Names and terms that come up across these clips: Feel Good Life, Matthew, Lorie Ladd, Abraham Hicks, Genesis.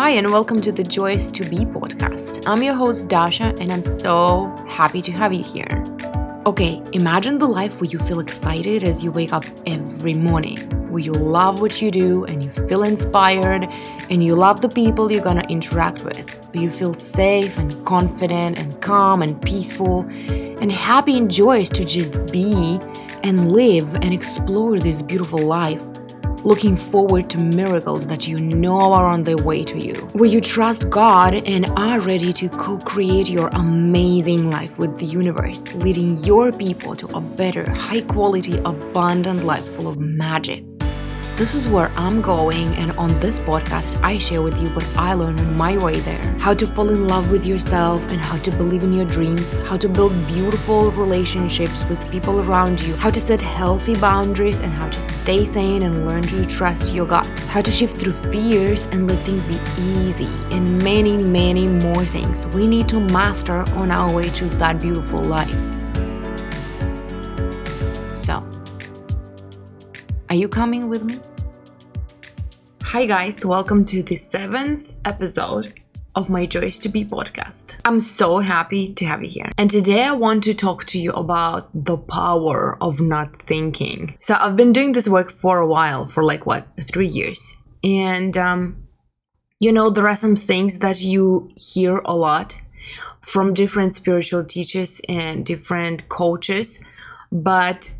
Hi, and welcome to the Joyous to Be podcast. I'm your host, Dasha, and I'm so happy to have you here. Okay, imagine the life where you feel excited as you wake up every morning, where you love what you do, and you feel inspired, and you love the people you're gonna interact with, where you feel safe and confident and calm and peaceful and happy and joyous to just be and live and explore this beautiful life. Looking forward to miracles that you know are on their way to you, where you trust God and are ready to co-create your amazing life with the universe, leading your people to a better, high-quality, abundant life full of magic. This is where I'm going, and on this podcast, I share with you what I learned on my way there, how to fall in love with yourself and how to believe in your dreams, how to build beautiful relationships with people around you, how to set healthy boundaries and how to stay sane and learn to trust your gut, how to shift through fears and let things be easy, and many, many more things we need to master on our way to that beautiful life. So, are you coming with me? Hi guys, welcome to the 7th episode of my Joyous to Be podcast. I'm so happy to have you here. And today I want to talk to you about the power of not thinking. So I've been doing this work for a while, for 3 years. And there are some things that you hear a lot from different spiritual teachers and different coaches, but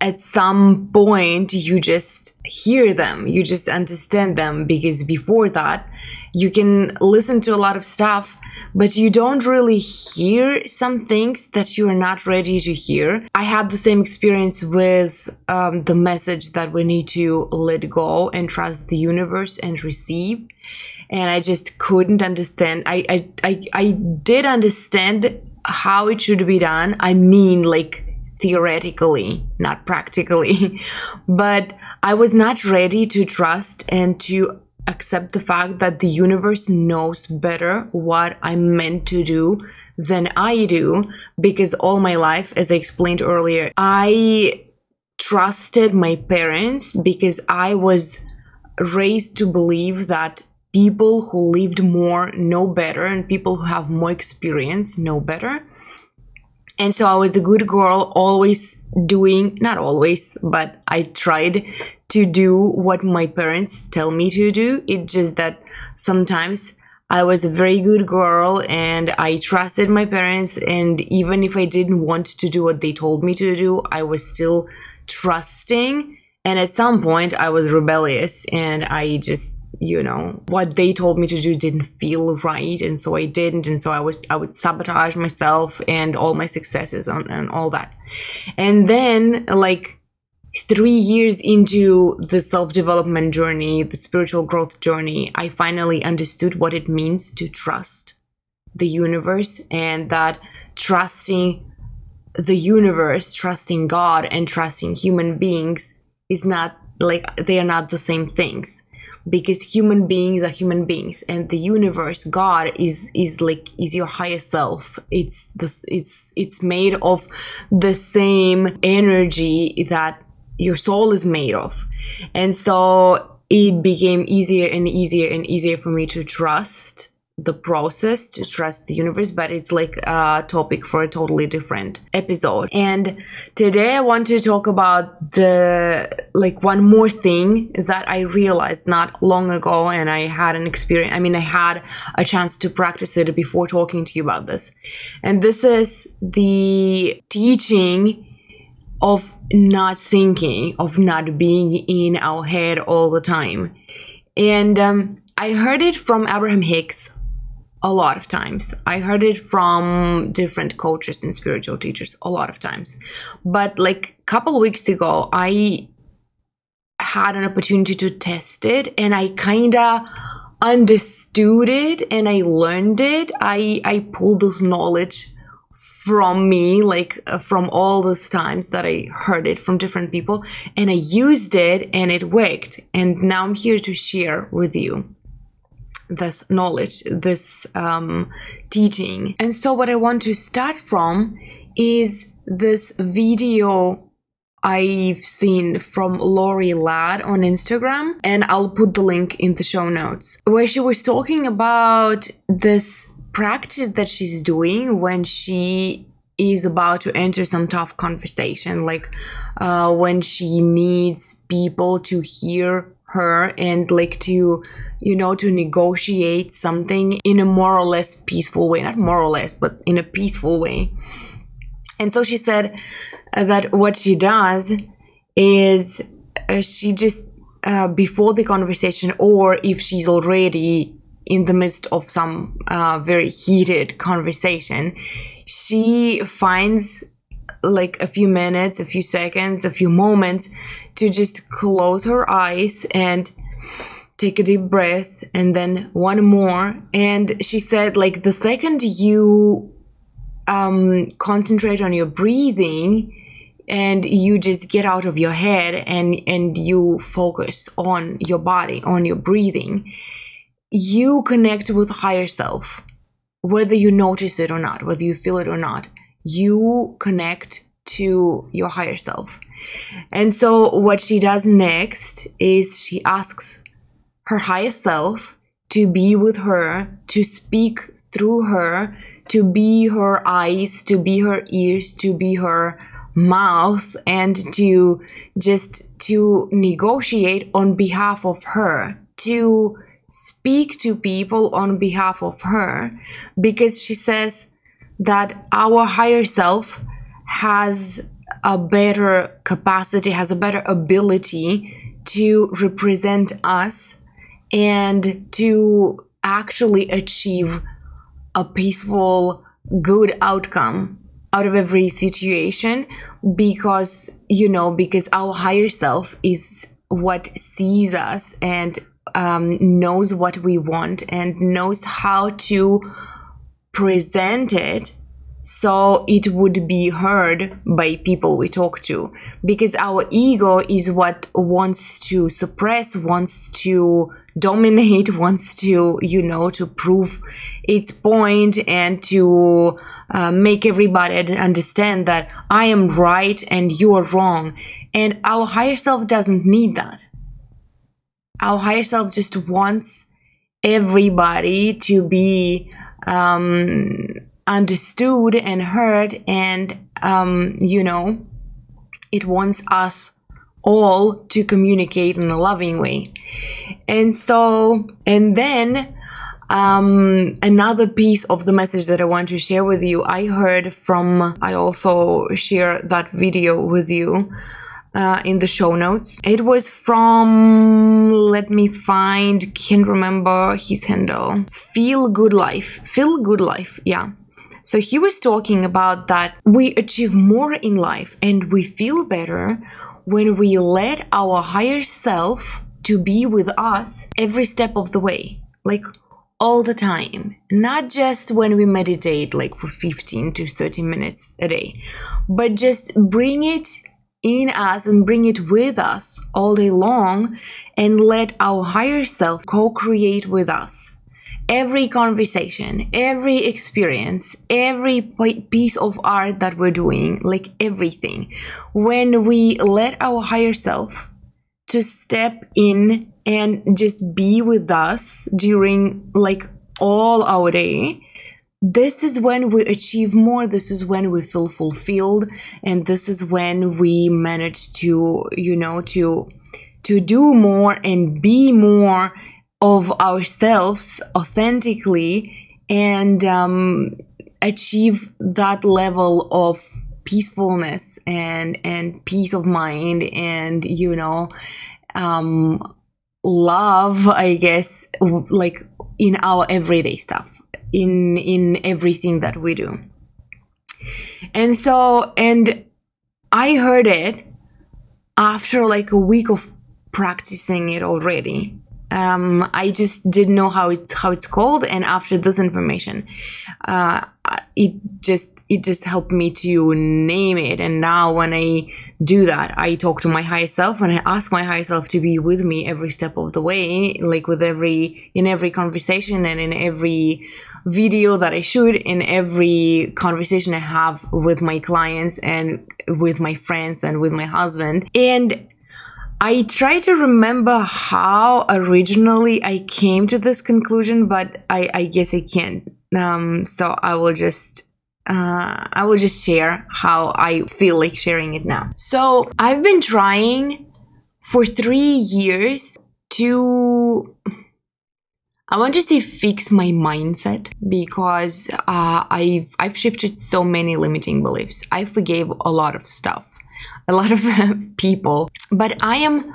at some point, you just hear them, you just understand them, because before that, you can listen to a lot of stuff, but you don't really hear some things that you are not ready to hear. I had the same experience with the message that we need to let go and trust the universe and receive. And I just couldn't understand. I did understand how it should be done. I mean, theoretically, not practically, but I was not ready to trust and to accept the fact that the universe knows better what I'm meant to do than I do, because all my life, as I explained earlier, I trusted my parents because I was raised to believe that people who lived more know better and people who have more experience know better. And so I was a good girl, but I tried to do what my parents tell me to do. It's just that sometimes I was a very good girl and I trusted my parents. And even if I didn't want to do what they told me to do, I was still trusting. And at some point I was rebellious and I just, what they told me to do didn't feel right, and so I didn't, and so I would sabotage myself and all my successes and all that. And then 3 years into the self-development journey, the spiritual growth journey, I finally understood what it means to trust the universe, and that trusting the universe, trusting God, and trusting human beings is not they are not the same things. Because human beings are human beings, and the universe, God, is your higher self. It's made of the same energy that your soul is made of, and so it became easier and easier for me to trust the process, to trust the universe. But it's a topic for a totally different episode. And today I want to talk about one more thing that I realized not long ago, and I had an experience. I mean, I had a chance to practice it before talking to you about this. And this is the teaching of not thinking, of not being in our head all the time. And I heard it from Abraham Hicks a lot of times. I heard it from different coaches and spiritual teachers a lot of times. But a couple of weeks ago, I had an opportunity to test it, and I kind of understood it and I learned it. I pulled this knowledge from me, from all those times that I heard it from different people, and I used it and it worked. And now I'm here to share with you this knowledge, this teaching. And so what I want to start from is this video I've seen from Lorie Ladd on Instagram, and I'll put the link in the show notes, where she was talking about this practice that she's doing when she is about to enter some tough conversation, like when she needs people to hear her and like to, you know, to negotiate something in a more or less peaceful way, not more or less, but in a peaceful way. And so she said that what she does is she just before the conversation, or if she's already in the midst of some very heated conversation, she finds like a few minutes, a few seconds, a few moments to just close her eyes and take a deep breath, and then one more. And she said, like, the second you concentrate on your breathing and you just get out of your head and you focus on your body, on your breathing, you connect with higher self, whether you notice it or not, whether you feel it or not. You connect to your higher self. And so what she does next is she asks her higher self to be with her, to speak through her, to be her eyes, to be her ears, to be her mouth, and to just to negotiate on behalf of her, to speak to people on behalf of her, because she says that our higher self has a better capacity, has a better ability to represent us and to actually achieve a peaceful, good outcome out of every situation, because, you know, because our higher self is what sees us and knows what we want and knows how to present it so it would be heard by people we talk to. Because our ego is what wants to suppress, wants to dominate, wants to, you know, to prove its point and to make everybody understand that I am right and you are wrong. And our higher self doesn't need that. Our higher self just wants everybody to be understood and heard, and you know, it wants us all to communicate in a loving way. And so, and then another piece of the message that I want to share with you, I heard from, I also share that video with you in the show notes. It was from, let me find, can't remember his handle, Feel Good Life. Feel Good Life, yeah. So he was talking about that we achieve more in life and we feel better when we let our higher self to be with us every step of the way, like all the time, not just when we meditate like for 15 to 30 minutes a day, but just bring it in us and bring it with us all day long, and let our higher self co-create with us every conversation, every experience, every piece of art that we're doing, like everything. When we let our higher self to step in and just be with us during like all our day, this is when we achieve more, this is when we feel fulfilled, and this is when we manage to, you know, to do more and be more of ourselves authentically, and achieve that level of peacefulness and peace of mind and, you know, love, I guess, like in our everyday stuff, in everything that we do. And so, and I heard it after like a week of practicing it already. I just didn't know how it's called, and after this information, it just helped me to name it. And now when I do that, I talk to my higher self and I ask my higher self to be with me every step of the way, like with every, in every conversation and in every video that I shoot, in every conversation I have with my clients and with my friends and with my husband. And I try to remember how originally I came to this conclusion, but I guess I can't. So I will just share how I feel like sharing it now. So I've been trying for 3 years to, I want to say, fix my mindset, because I've shifted so many limiting beliefs. I forgave a lot of stuff, a lot of people, but I am,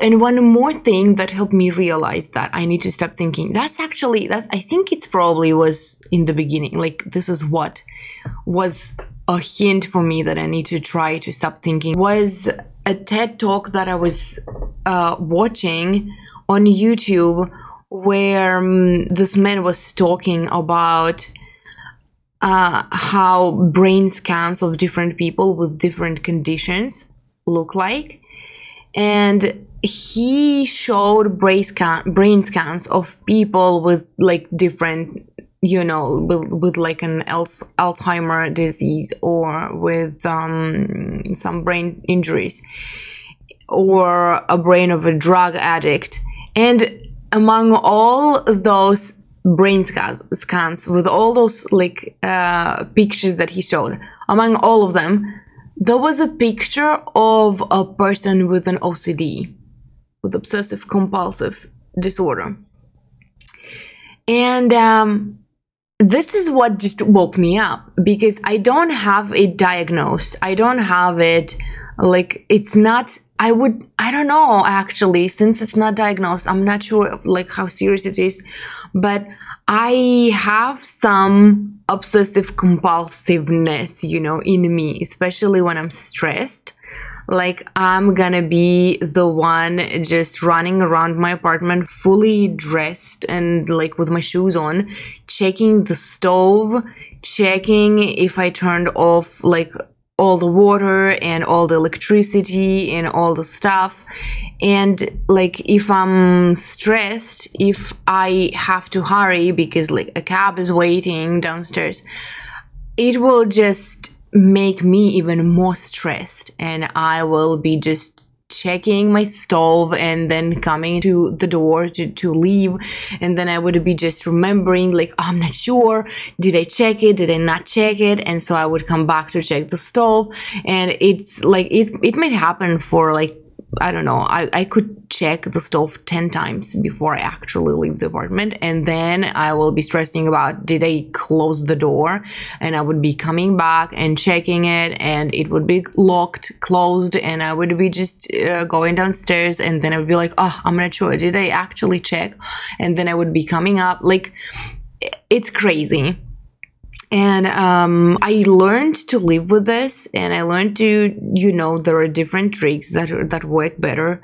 and one more thing that helped me realize that I need to stop thinking. That's I think it's probably was in the beginning, like this is what was a hint for me that I need to try to stop thinking, was a TED talk that I was watching on YouTube, where this man was talking about how brain scans of different people with different conditions look like. And he showed brain scans of people with like different, with like an Alzheimer's disease, or with some brain injuries, or a brain of a drug addict. And among all those brain scans, with all those like pictures that he showed, among all of them, there was a picture of a person with an OCD, with obsessive compulsive disorder. And this is what just woke me up, because I don't have it diagnosed. I don't have it, like, it's not, I don't know, actually, since it's not diagnosed, I'm not sure like how serious it is, but I have some obsessive compulsiveness, in me, especially when I'm stressed. Like, I'm gonna be the one just running around my apartment fully dressed and like with my shoes on, checking the stove, checking if I turned off like all the water and all the electricity and all the stuff. And like, if I'm stressed, if I have to hurry because like a cab is waiting downstairs, it will just make me even more stressed, and I will be just checking my stove and then coming to the door to leave, and then I would be just remembering like, I'm not sure, did I check it, did I not check it? And so I would come back to check the stove, and it's like it might happen for like, I don't know, I could check the stove 10 times before I actually leave the apartment. And then I will be stressing about, did I close the door? And I would be coming back and checking it, and it would be locked, closed, and I would be just going downstairs, and then I would be like, I'm not sure, did I actually check? And then I would be coming up, like, it's crazy. And I learned to live with this, and I learned to, there are different tricks that work better.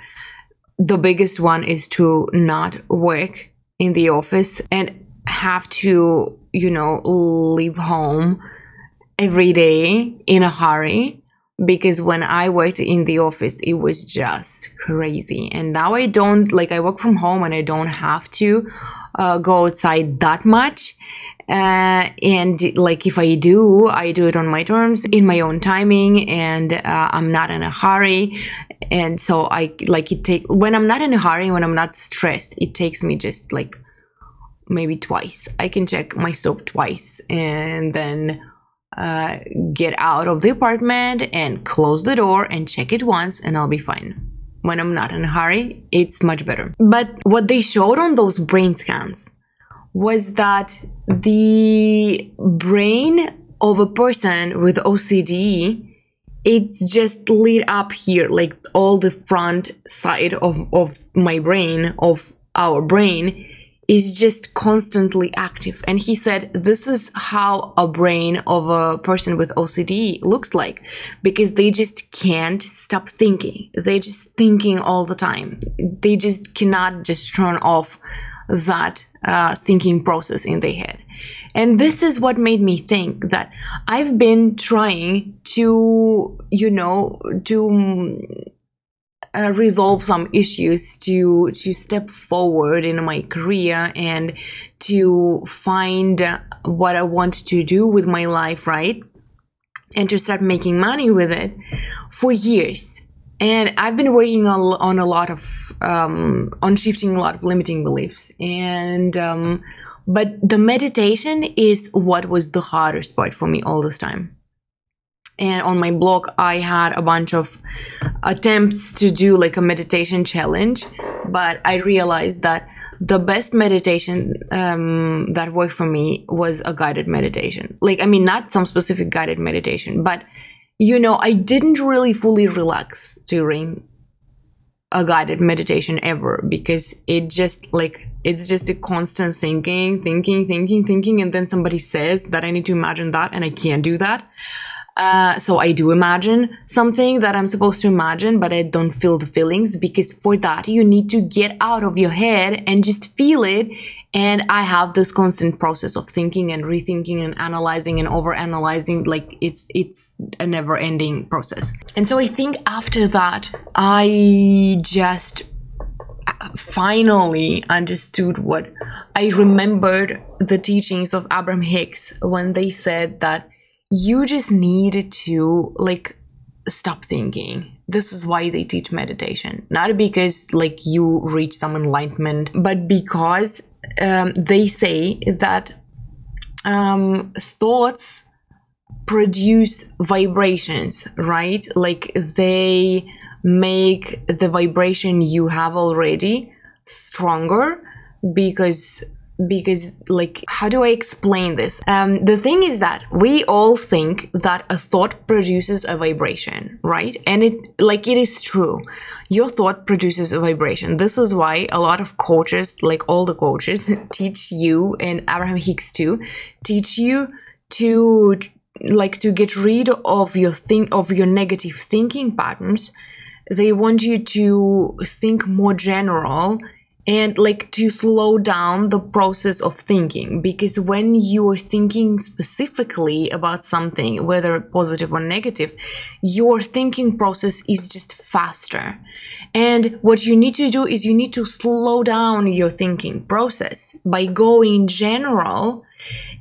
The biggest one is to not work in the office and have to, leave home every day in a hurry. Because when I worked in the office, it was just crazy. And now I don't, like, I work from home and I don't have to go outside that much. And like, if I do it on my terms, in my own timing, and I'm not in a hurry. And so I like it take, when I'm not in a hurry, when I'm not stressed, it takes me just like maybe twice. I can check my stove twice, and then get out of the apartment and close the door and check it once, and I'll be fine. When I'm not in a hurry, it's much better. But what they showed on those brain scans was that the brain of a person with OCD, it's just lit up here, like all the front side of my brain, of our brain, is just constantly active. And he said, this is how a brain of a person with OCD looks like, because they just can't stop thinking. They're just thinking all the time. They just cannot just turn off that thinking process in their head. And this is what made me think that I've been trying to resolve some issues, to step forward in my career and to find what I want to do with my life, right? And to start making money with it for years. And I've been working on a lot of, on shifting a lot of limiting beliefs. And, but the meditation is what was the hardest part for me all this time. And on my blog, I had a bunch of attempts to do like a meditation challenge, but I realized that the best meditation that worked for me was a guided meditation. Like, I mean, not some specific guided meditation, but, you know, I didn't really fully relax during a guided meditation ever, because it just like, it's just a constant thinking. And then somebody says that I need to imagine that, and I can't do that. So I do imagine something that I'm supposed to imagine, but I don't feel the feelings, because for that, you need to get out of your head and just feel it. And I have this constant process of thinking and rethinking and analyzing and overanalyzing. Like it's a never ending process. And so I think after that, I just finally understood what I remembered the teachings of Abraham Hicks, when they said that you just need to like stop thinking. This is why they teach meditation, not because like you reach some enlightenment, but because they say that thoughts produce vibrations, right? Like they make the vibration you have already stronger, because like, how do I explain this? The thing is that we all think that a thought produces a vibration, right? And it, like, it is true. Your thought produces a vibration. This is why a lot of coaches, like all the coaches teach you, and Abraham Hicks too, teach you to like to get rid of your negative thinking patterns. They want you to think more general and like to slow down the process of thinking, because when you are thinking specifically about something, whether positive or negative, your thinking process is just faster. And what you need to do is you need to slow down your thinking process by going general,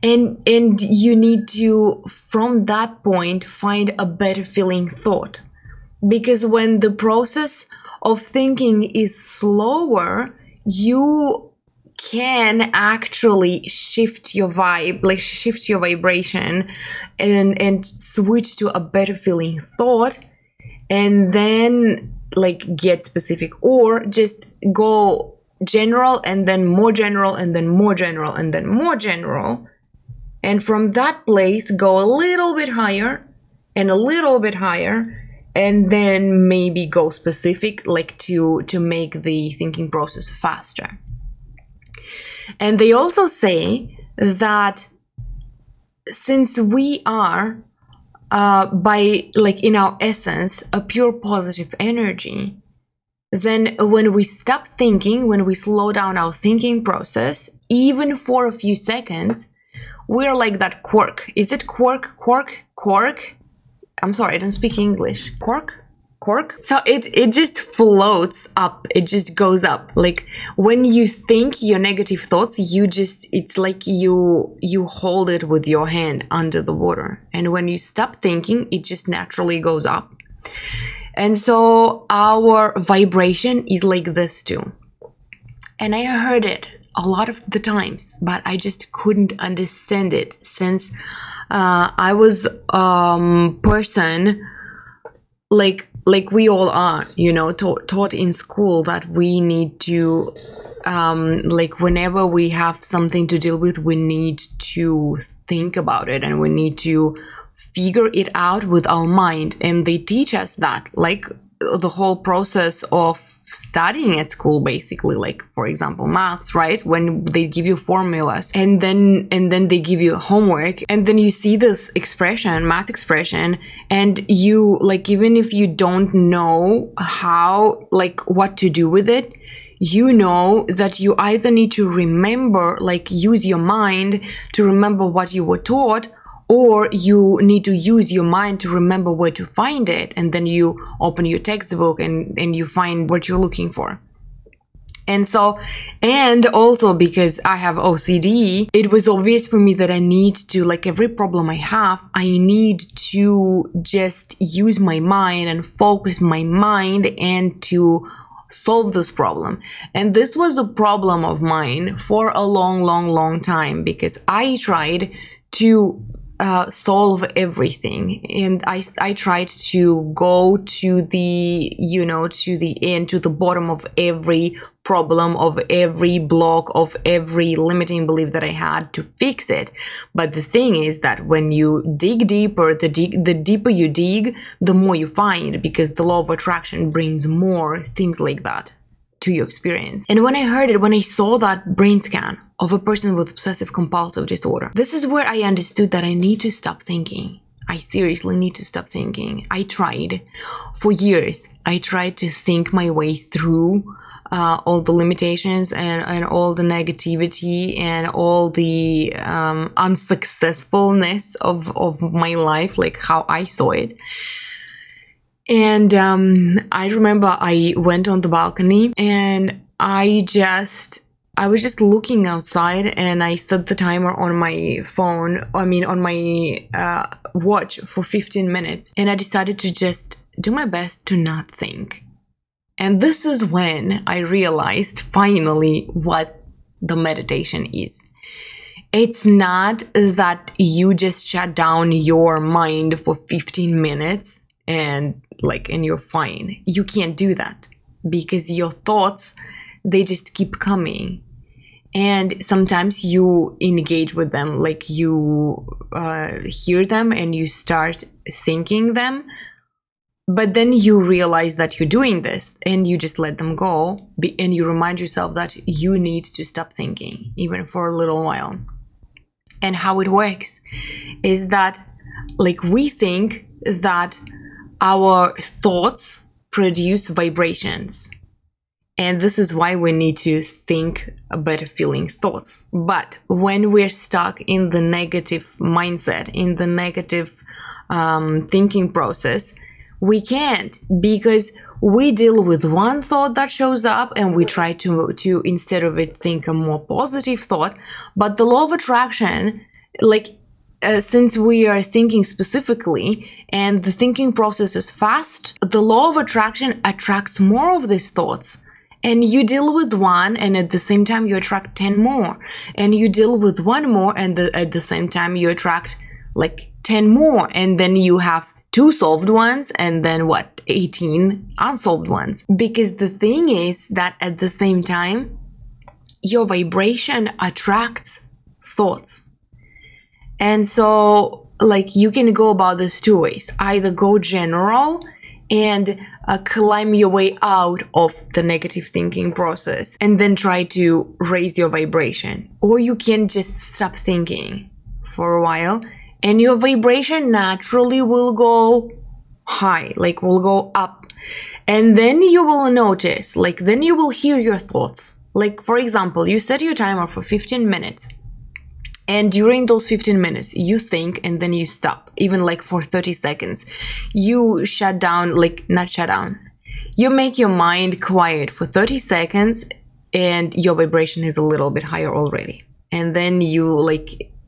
and you need to, from that point, find a better feeling thought. Because when the process of thinking is slower, you can actually shift your vibe, like shift your vibration, and switch to a better feeling thought, and then like get specific, or just go general and then more general and then more general and then more general. And from that place, go a little bit higher and a little bit higher, and then maybe go specific, like to make the thinking process faster. And they also say that since we are, by like in our essence, a pure positive energy, then when we stop thinking, when we slow down our thinking process, even for a few seconds, we're like that quark. Is it quark? I'm sorry, I don't speak English. Quark. So it just floats up. It just goes up. Like when you think your negative thoughts, it's like you hold it with your hand under the water. And when you stop thinking, it just naturally goes up. And so our vibration is like this too. And I heard it a lot of the times, but I just couldn't understand it, since I was person like we all are, you know, taught in school that we need to like whenever we have something to deal with, we need to think about it and we need to figure it out with our mind. And they teach us that, like, the whole process of studying at school, basically, like, for example, maths, right? When they give you formulas and then they give you homework, and then you see this expression, math expression, and you, like, even if you don't know how, like, what to do with it, you know that you either need to remember, like, use your mind to remember what you were taught, or you need to use your mind to remember where to find it, and then you open your textbook and you find what you're looking for. And so, and also because I have OCD, it was obvious for me that I need to, like every problem I have, I need to just use my mind and focus my mind and to solve this problem. And this was a problem of mine for a long time, because I tried to solve everything, and I tried to go to the, you know, to the end, to the bottom of every problem, of every block, of every limiting belief that I had, to fix it. But the thing is that when you dig deeper, the deeper you dig, the more you find, because the law of attraction brings more things like that to your experience. And when I heard it, when I saw that brain scan of a person with obsessive compulsive disorder, this is where I understood that I need to stop thinking. I seriously need to stop thinking. I tried for years. I tried to think my way through all the limitations and all the negativity and all the unsuccessfulness of my life, like how I saw it. And I remember I went on the balcony and I was just looking outside, and I set the timer on my phone, on my watch for 15 minutes. And I decided to just do my best to not think. And this is when I realized finally what the meditation is. It's not that you just shut down your mind for 15 minutes and you're fine. You can't do that, because your thoughts, they just keep coming. And sometimes you engage with them, like you hear them and you start thinking them. But then you realize that you're doing this, and you just let them go, and you remind yourself that you need to stop thinking, even for a little while. And how it works is that, like, we think that our thoughts produce vibrations. And this is why we need to think better feeling thoughts. But when we're stuck in the negative mindset, in the negative thinking process, we can't, because we deal with one thought that shows up and we try to instead of it think a more positive thought. But the law of attraction, since we are thinking specifically and the thinking process is fast, the law of attraction attracts more of these thoughts. And you deal with one, and at the same time you attract 10 more. And you deal with one more, and at the same time you attract 10 more. And then you have 2 solved ones, and then 18 unsolved ones. Because the thing is that at the same time, your vibration attracts thoughts. And so, you can go about this 2 ways. Either go general and climb your way out of the negative thinking process and then try to raise your vibration. Or you can just stop thinking for a while, and your vibration naturally will go high, will go up. And then you will notice, then you will hear your thoughts. For example, you set your timer for 15 minutes. And during those 15 minutes, you think, and then you stop, even for 30 seconds. You shut down, not shut down. You make your mind quiet for 30 seconds, and your vibration is a little bit higher already. And then you,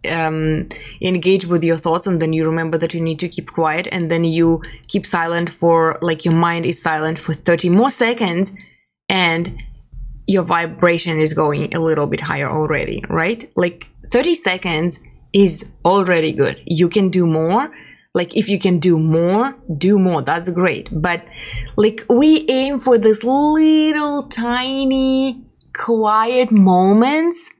engage with your thoughts, and then you remember that you need to keep quiet, and then you keep silent for, your mind is silent for 30 more seconds, and your vibration is going a little bit higher already, right? 30 seconds is already good. You can do more. If you can do more. That's great. But we aim for this little tiny quiet moments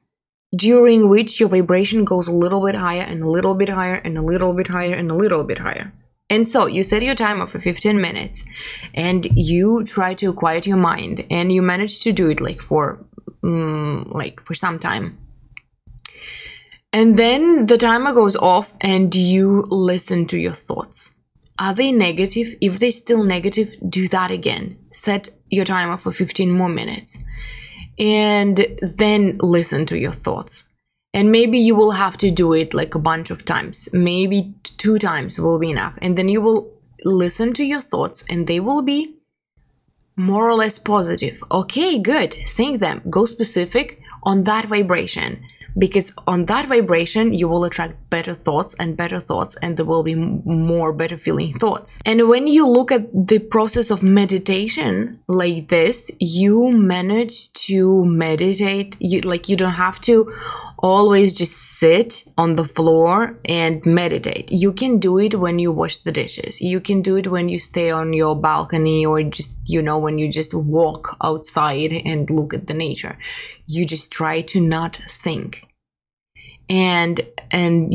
during which your vibration goes a little bit higher and a little bit higher and a little bit higher and a little bit higher. And so you set your timer for 15 minutes and you try to quiet your mind, and you manage to do it for some time. And then the timer goes off and you listen to your thoughts. Are they negative? If they're still negative, do that again. Set your timer for 15 more minutes. And then listen to your thoughts. And maybe you will have to do it like a bunch of times. Maybe 2 times will be enough. And then you will listen to your thoughts and they will be more or less positive. Okay, good. Think them. Go specific on that vibration. Because on that vibration, you will attract better thoughts, and there will be more better feeling thoughts. And when you look at the process of meditation like this, you manage to meditate. You don't have to always just sit on the floor and meditate. You can do it when you wash the dishes. You can do it when you stay on your balcony, or just, when you just walk outside and look at the nature. You just try to not think. And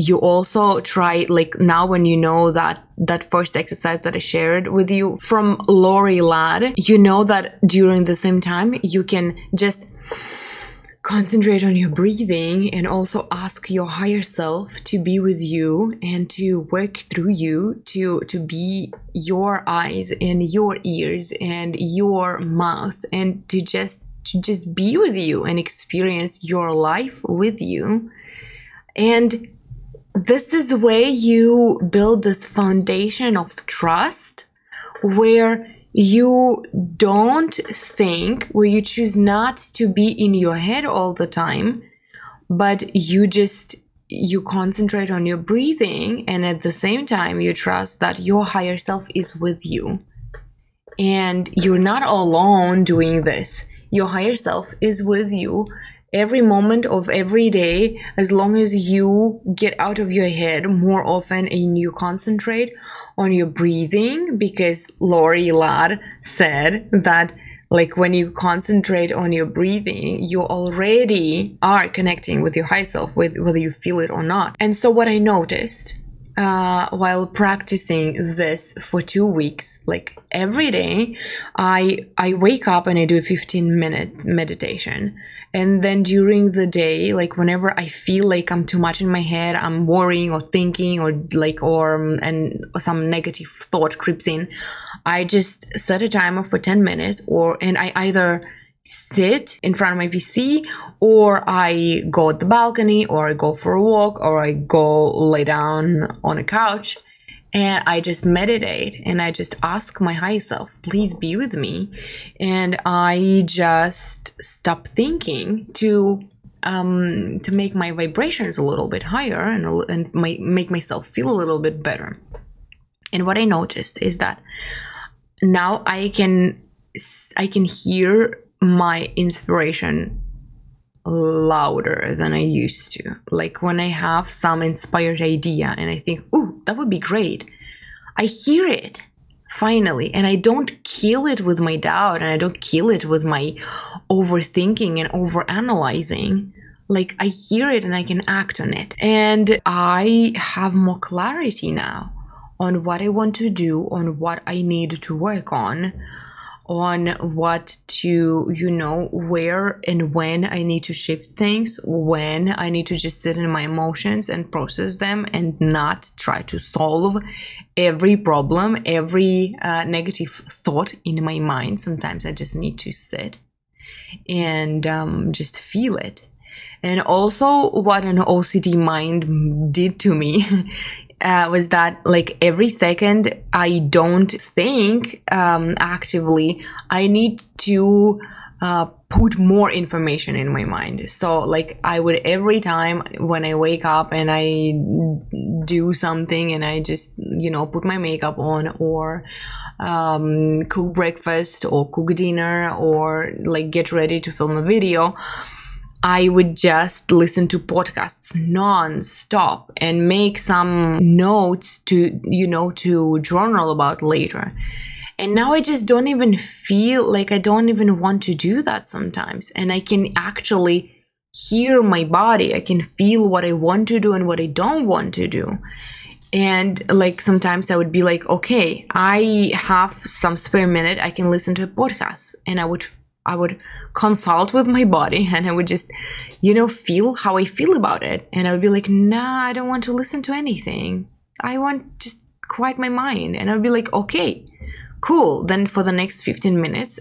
you also try, like now when you know that first exercise that I shared with you from Lorie Ladd, you know that during the same time, you can just concentrate on your breathing and also ask your higher self to be with you and to work through you, to be your eyes and your ears and your mouth, and to just be with you and experience your life with you. And this is where you build this foundation of trust, where you don't think, where you choose not to be in your head all the time, but you concentrate on your breathing, and at the same time you trust that your higher self is with you. And you're not alone doing this. Your higher self is with you every moment of every day, as long as you get out of your head more often and you concentrate on your breathing, because Lorie Ladd said that when you concentrate on your breathing, you already are connecting with your higher self, whether you feel it or not. And so what I noticed while practicing this for 2 weeks, every day, I wake up and I do a 15-minute meditation. And then during the day, whenever I feel like I'm too much in my head, I'm worrying or thinking or some negative thought creeps in, I just set a timer for 10 minutes and I either sit in front of my PC, or I go at the balcony, or I go for a walk, or I go lay down on a couch, and I just meditate, and I just ask my higher self, please be with me. And I just stop thinking to make my vibrations a little bit higher and make myself feel a little bit better. And what I noticed is that now I can hear my inspiration louder than I used to. When I have some inspired idea and I think, ooh, that would be great, I hear it finally, and I don't kill it with my doubt, and I don't kill it with my overthinking and overanalyzing. I hear it and I can act on it, and I have more clarity now on what I want to do, on what I need to work on what to, where and when I need to shift things, when I need to just sit in my emotions and process them and not try to solve every problem, every negative thought in my mind. Sometimes I just need to sit and just feel it. And also what an OCD mind did to me was that every second I don't think actively, I need to put more information in my mind. So I would, every time when I wake up and I do something and I just put my makeup on, or cook breakfast or cook dinner, or get ready to film a video, I would just listen to podcasts non-stop and make some notes to journal about later. And now I just don't even feel I don't even want to do that sometimes. And I can actually hear my body. I can feel what I want to do and what I don't want to do. And sometimes I would be okay, I have some spare minute, I can listen to a podcast. And I would consult with my body, and I would just, feel how I feel about it. And I would be nah, I don't want to listen to anything. I want just quiet my mind. And I would be okay, cool. Then for the next 15 minutes,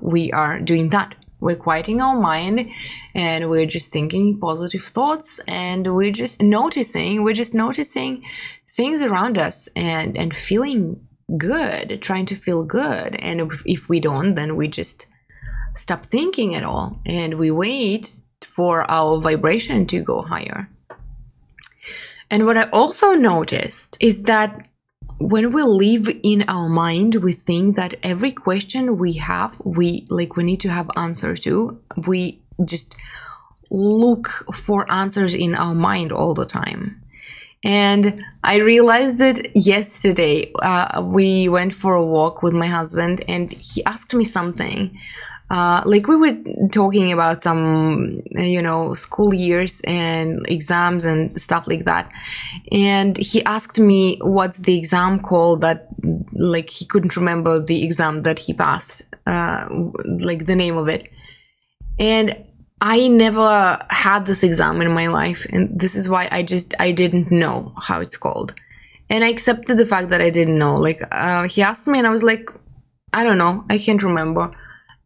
we are doing that. We're quieting our mind and we're just thinking positive thoughts, and we're just noticing things around us and feeling good, trying to feel good. And if we don't, then we just stop thinking at all and we wait for our vibration to go higher. And what I also noticed is that when we live in our mind, we think that every question we have, we need to have answer to. We just look for answers in our mind all the time. And I realized it yesterday. We went for a walk with my husband, and he asked me something. We were talking about some, school years and exams and stuff like that. And he asked me what's the exam called that, he couldn't remember the exam that he passed, the name of it. And I never had this exam in my life. And this is why I didn't know how it's called. And I accepted the fact that I didn't know. He asked me and I was like, I don't know, I can't remember.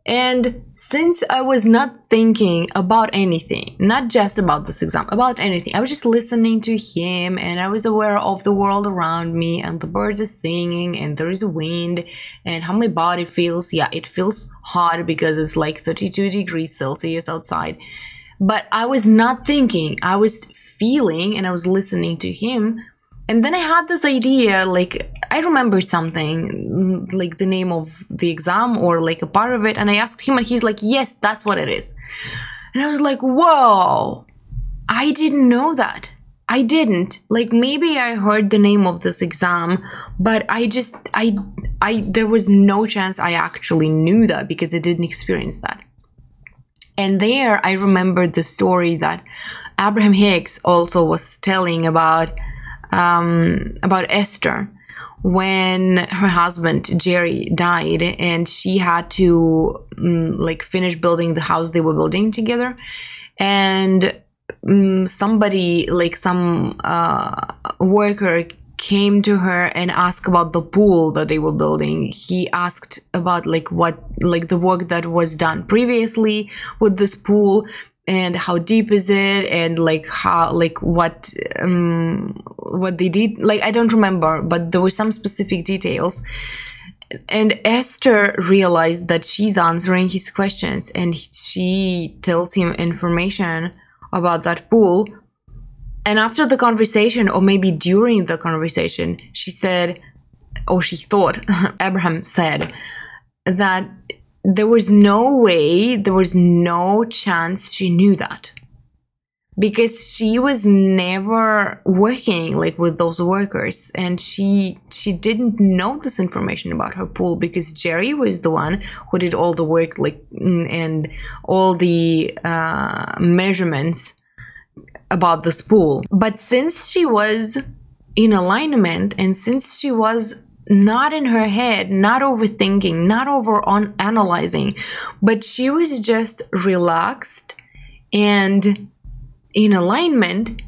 And since I was not thinking about anything, not just about this exam, about anything, I was just listening to him, and I was aware of the world around me, and the birds are singing, and there is a wind, and how my body feels. Yeah, it feels hot because it's 32 degrees Celsius outside. But I was not thinking, I was feeling, and I was listening to him. And then I had this idea, I remembered something, the name of the exam or a part of it. And I asked him and he's like, yes, that's what it is. And I was like, whoa, I didn't know that. I didn't. Maybe I heard the name of this exam, but I there was no chance I actually knew that because I didn't experience that. And there I remembered the story that Abraham Hicks also was telling about Esther, when her husband Jerry died, and she had to finish building the house they were building together, and some worker came to her and asked about the pool that they were building. He asked about what the work that was done previously with this pool, and how deep is it, and what they did. I don't remember, but there were some specific details. And Esther realized that she's answering his questions, and she tells him information about that pool. And after the conversation, or maybe during the conversation, Abraham said that there was no chance she knew that, because she was never working with those workers, and she didn't know this information about her pool, because Jerry was the one who did all the work and all the measurements about this pool. But since she was in alignment, and since she was not in her head, not overthinking, not analyzing, but she was just relaxed and in alignment,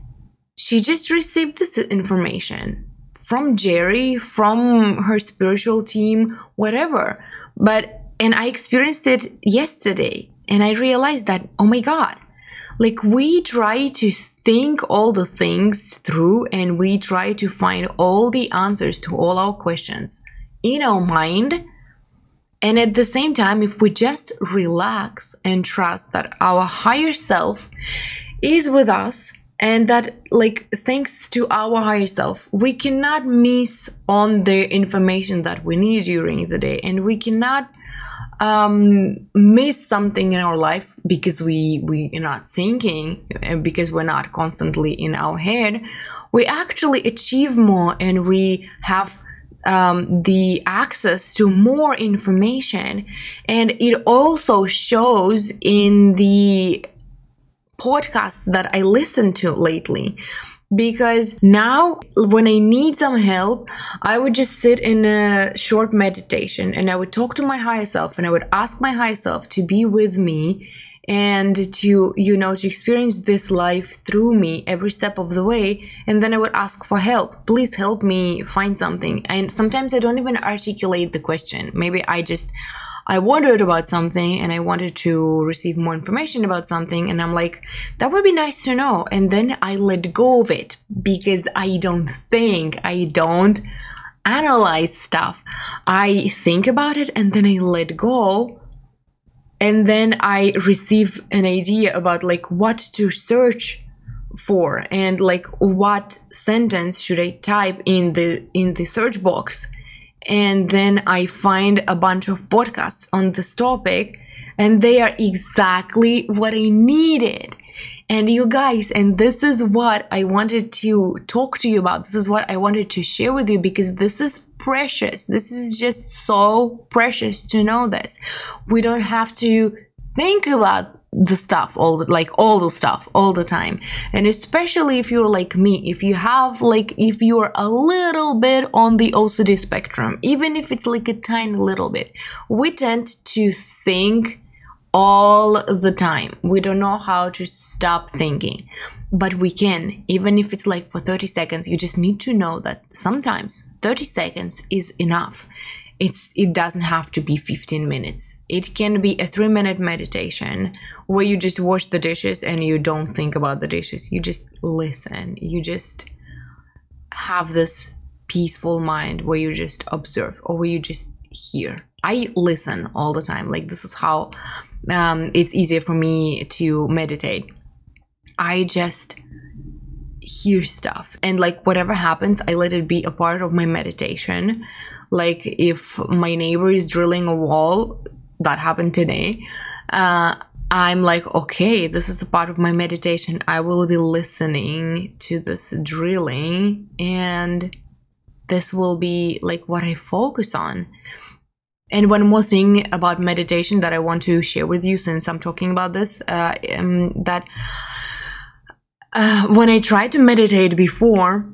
she just received this information from Jerry, from her spiritual team, whatever. And I experienced it yesterday, and I realized that, oh my God, we try to think all the things through, and we try to find all the answers to all our questions in our mind. And at the same time, if we just relax and trust that our higher self is with us, and that thanks to our higher self, we cannot miss on the information that we need during the day, and we cannot miss something in our life because we are not thinking, because we're not constantly in our head, we actually achieve more, and we have the access to more information. And it also shows in the podcasts that I listen to lately, because now when I need some help, I would just sit in a short meditation, and I would talk to my higher self, and I would ask my higher self to be with me, and to experience this life through me every step of the way. And then I would ask for help. Please help me find something. And sometimes I don't even articulate the question. Maybe I just I wondered about something and I wanted to receive more information about something, and I'm like, that would be nice to know. And then I let go of it because I don't think, I don't analyze stuff. I think about it and then I let go. And then I receive an idea about like what to search for and like what sentence should I type in the search box. And then I find a bunch of podcasts on this topic, and they are exactly what I needed. And you guys, and this is what I wanted to talk to you about. This is what I wanted to share with you, because this is precious. This is just so precious to know this. We don't have to think about the stuff, all the time. And especially if you're like me, if you're a little bit on the OCD spectrum, even if it's like a tiny little bit, we tend to think all the time. We don't know how to stop thinking, but we can, even if it's like for 30 seconds. You just need to know that sometimes 30 seconds is enough. It doesn't have to be 15 minutes. It can be a 3-minute meditation where you just wash the dishes and you don't think about the dishes. You just listen. You just have this peaceful mind where you just observe or where you just hear. I listen all the time. Like, this is how it's easier for me to meditate. I just hear stuff, and like whatever happens, I let it be a part of my meditation. Like if my neighbor is drilling a wall, that happened today, I'm like, okay, this is a part of my meditation. I will be listening to this drilling, and this will be like what I focus on. And one more thing about meditation that I want to share with you, since I'm talking about this, when I tried to meditate before,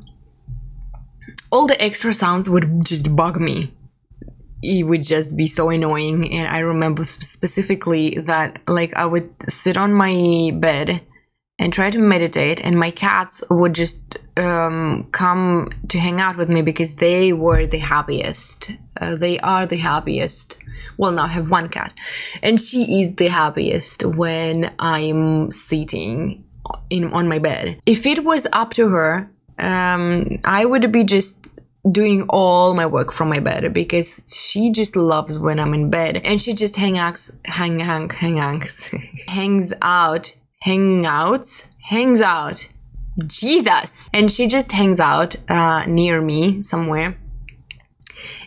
all the extra sounds would just bug me. It would just be so annoying. And I remember specifically that like I would sit on my bed and try to meditate, and my cats would just come to hang out with me because they were the happiest. They are the happiest. Well, now I have one cat, and she is the happiest when I'm sitting on my bed. If it was up to her, I would be just doing all my work from my bed, because she just loves when I'm in bed, and she just hangs out. Jesus! And she just hangs out near me somewhere,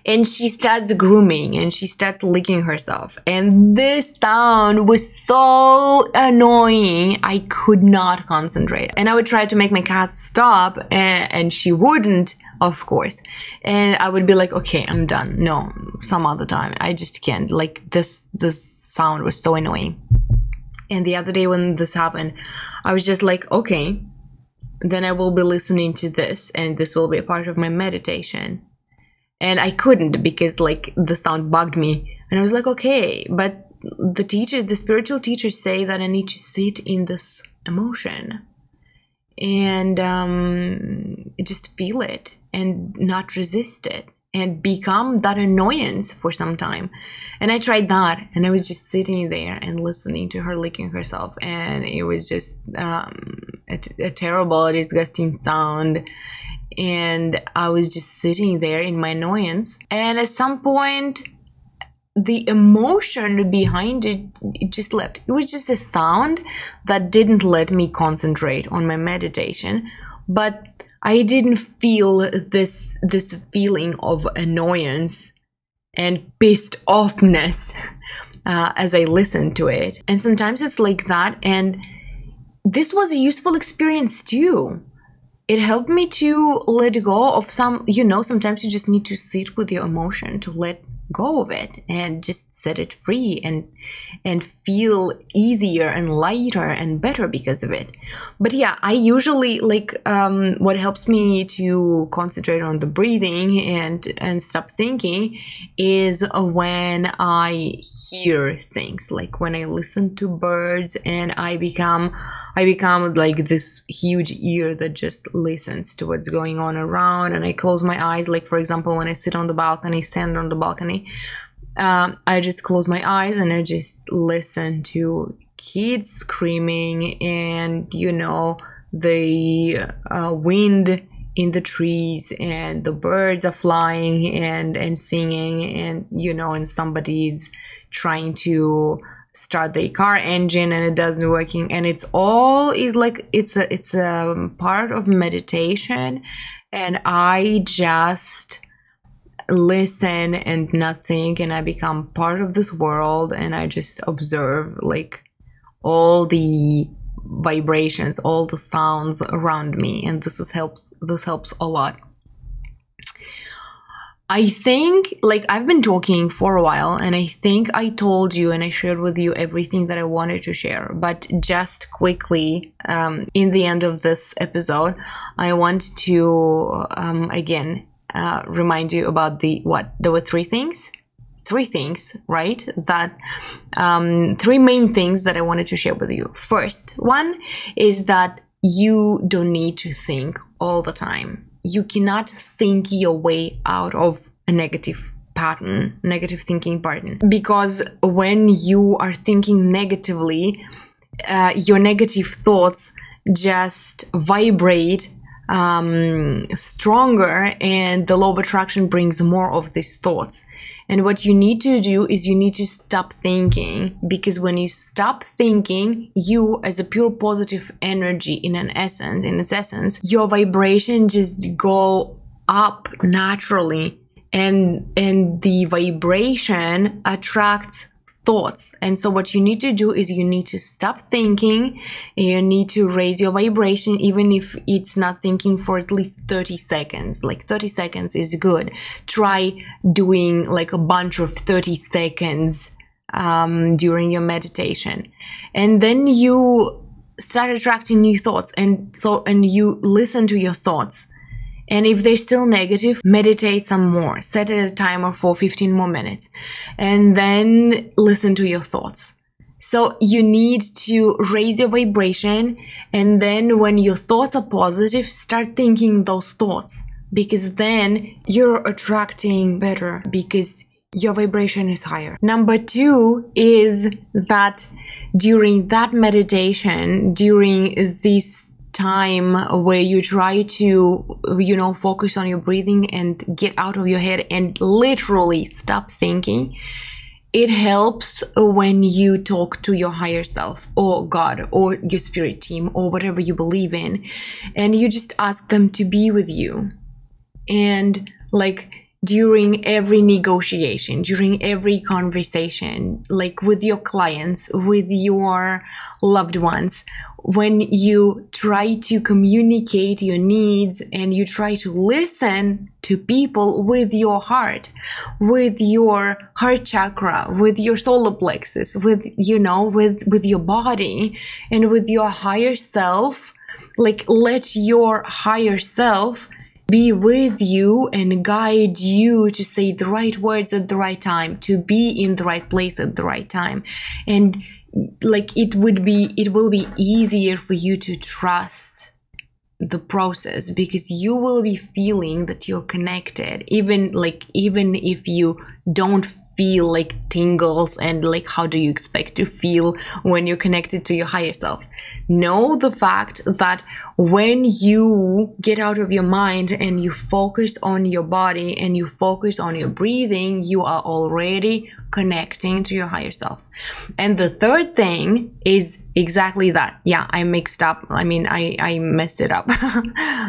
and she starts grooming and she starts licking herself, and this sound was so annoying. I could not concentrate, and I would try to make my cat stop, and she wouldn't, of course, and I would be like, okay, I'm done, no, some other time, I just can't, like this sound was so annoying. And the other day when this happened, I was just like, okay, then I will be listening to this, and this will be a part of my meditation. And I couldn't, because like the sound bugged me, and I was like, okay, but the spiritual teachers say that I need to sit in this emotion and just feel it and not resist it and become that annoyance for some time. And I tried that, and I was just sitting there and listening to her licking herself, and it was just a terrible, disgusting sound. And I was just sitting there in my annoyance, and at some point the emotion behind it just left. It was just a sound that didn't let me concentrate on my meditation, but I didn't feel this feeling of annoyance and pissed offness as I listened to it. And sometimes it's like that, and this was a useful experience too. It helped me to let go of some, sometimes you just need to sit with your emotion, to let go of it and just set it free and feel easier and lighter and better because of it. But yeah, I usually what helps me to concentrate on the breathing and stop thinking is when I hear things, like when I listen to birds, and I become like this huge ear that just listens to what's going on around, and I close my eyes. Like, for example, when I sit on the balcony, stand on the balcony, I just close my eyes and I just listen to kids screaming and, you know, the wind in the trees and the birds are flying and singing and, you know, and somebody's trying to start the car engine and it doesn't working, and it's all is like it's a part of meditation, and I just listen and not think, and I become part of this world, and I just observe like all the vibrations, all the sounds around me, and this helps a lot. I think, like, I've been talking for a while, and I think I told you and I shared with you everything that I wanted to share. But just quickly, in the end of this episode, I want to, again, remind you about there were three things, right? That, three main things that I wanted to share with you. First one is that you don't need to think all the time. You cannot think your way out of a negative thinking pattern. Because when you are thinking negatively, your negative thoughts just vibrate stronger, and the law of attraction brings more of these thoughts. And what you need to do is you need to stop thinking, because when you stop thinking, you as a pure positive energy in its essence, your vibration just go up naturally, and the vibration attracts thoughts. And so what you need to do is you need to stop thinking, you need to raise your vibration, even if it's not thinking, for at least 30 seconds. Like 30 seconds is good. Try doing like a bunch of 30 seconds during your meditation, and then you start attracting new thoughts, and you listen to your thoughts. And if they're still negative, meditate some more. Set a timer for 15 more minutes. And then listen to your thoughts. So you need to raise your vibration. And then when your thoughts are positive, start thinking those thoughts. Because then you're attracting better. Because your vibration is higher. Number two is that during that meditation, during this time where you try to, you know, focus on your breathing and get out of your head and literally stop thinking, it helps when you talk to your higher self or God or your spirit team or whatever you believe in, and you just ask them to be with you. And like during every negotiation, during every conversation, like with your clients, with your loved ones, when you try to communicate your needs and you try to listen to people with your heart, with your heart chakra, with your solar plexus, with, you know, with your body and with your higher self, like let your higher self be with you and guide you to say the right words at the right time, to be in the right place at the right time. And like it will be easier for you to trust the process, because you will be feeling that you're connected, even if you don't feel like tingles. And like, how do you expect to feel when you're connected to your higher self? Know the fact that when you get out of your mind and you focus on your body and you focus on your breathing, you are already connecting to your higher self. And the third thing is exactly that. Yeah, I mixed up. I mean, I messed it up.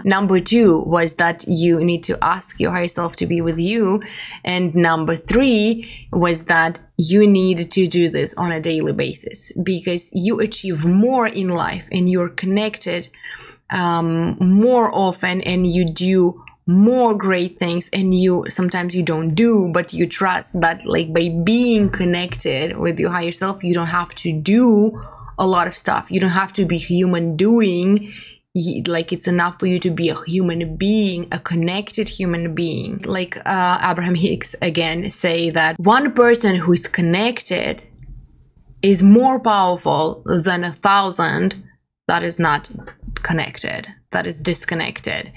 Number two was that you need to ask your higher self to be with you. And number three was that you need to do this on a daily basis, because you achieve more in life and you're connected more often, and you do more great things, and you sometimes you don't do, but you trust that like by being connected with your higher self, you don't have to do a lot of stuff. You don't have to be human doing. Like it's enough for you to be a human being, a connected human being. Like Abraham Hicks again say that one person who is connected is more powerful than 1,000 that is not connected, that is disconnected.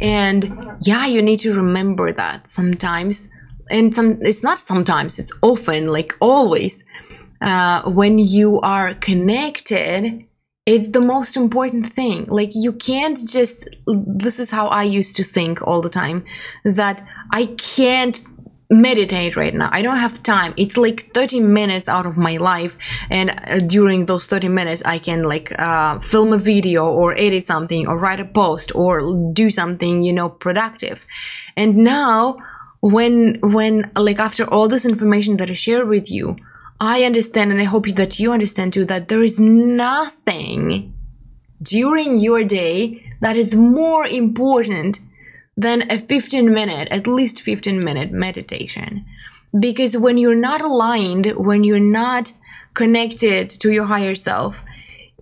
And yeah, you need to remember that sometimes and it's not sometimes, it's often, like always, when you are connected, it's the most important thing. Like, you can't just, this is how I used to think all the time, that I can't meditate right now, I don't have time. It's like 30 minutes out of my life, and during those 30 minutes I can like film a video or edit something or write a post or do something, you know, productive. And now when like after all this information that I share with you, I understand, and I hope that you understand too, that there is nothing during your day that is more important than a 15-minute, at least 15-minute meditation. Because when you're not aligned, when you're not connected to your higher self,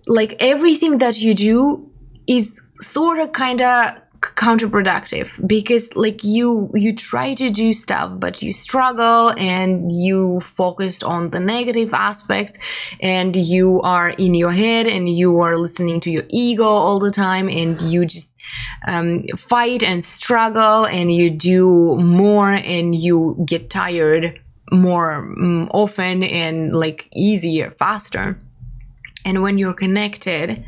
like everything that you do is sort of kind of counterproductive, because like you try to do stuff but you struggle, and you focused on the negative aspects, and you are in your head, and you are listening to your ego all the time, and you just fight and struggle, and you do more, and you get tired more often, and like easier, faster. And when you're connected,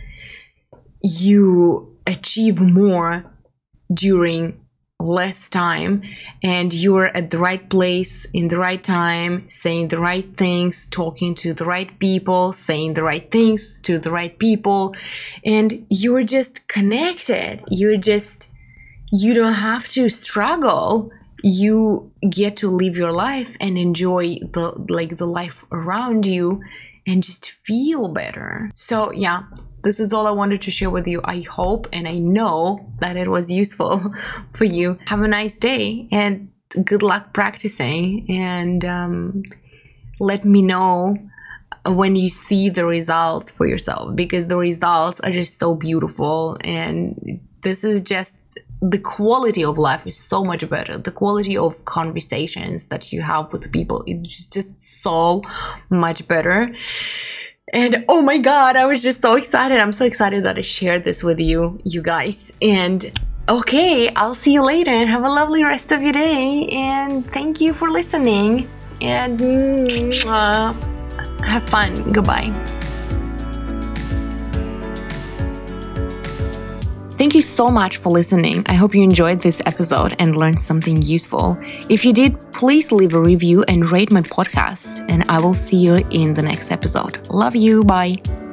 you achieve more during less time, and you're at the right place in the right time, saying the right things, talking to the right people, saying the right things to the right people, and you're just connected. You don't have to struggle. You get to live your life and enjoy the life around you and just feel better. So yeah, this is all I wanted to share with you. I hope and I know that it was useful for you. Have a nice day and good luck practicing. And let me know when you see the results for yourself, because the results are just so beautiful. And this is just, the quality of life is so much better. The quality of conversations that you have with people is just so much better. And oh my God, I was just so excited. I'm so excited that I shared this with you guys. And okay, I'll see you later, and have a lovely rest of your day. And thank you for listening. And have fun. Goodbye. Thank you so much for listening. I hope you enjoyed this episode and learned something useful. If you did, please leave a review and rate my podcast, and I will see you in the next episode. Love you. Bye.